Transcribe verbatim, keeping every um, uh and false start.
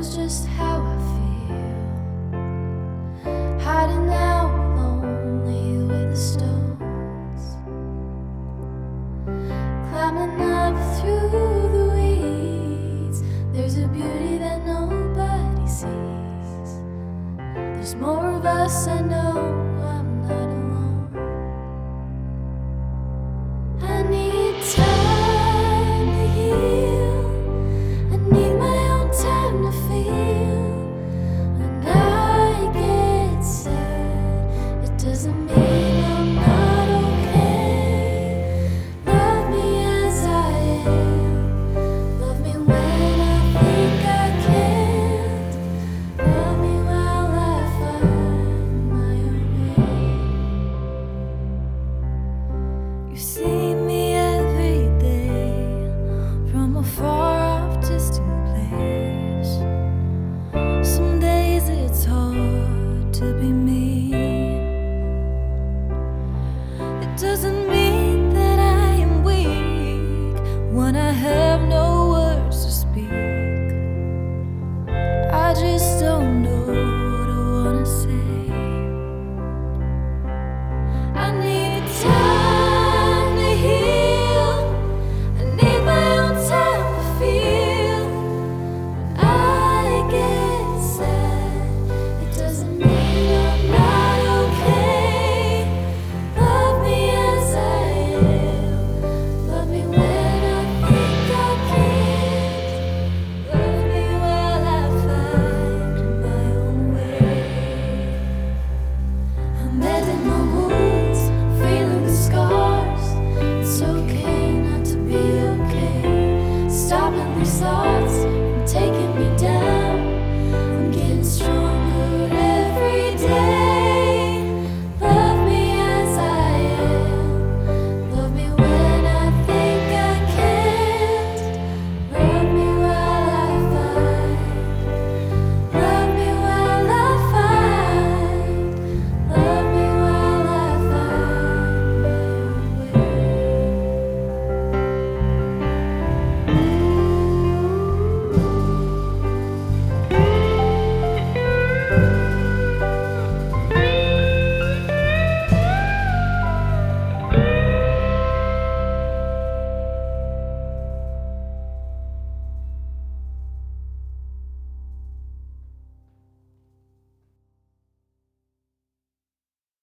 knows just how I feel, hiding out lonely with the stones, climbing up through the weeds. There's a beauty that nobody sees. There's more of us, I know. I'm not alone. I need time. You see me every day from a far off distant place. Some days it's hard to be me. It doesn't mean that I am weak when I have no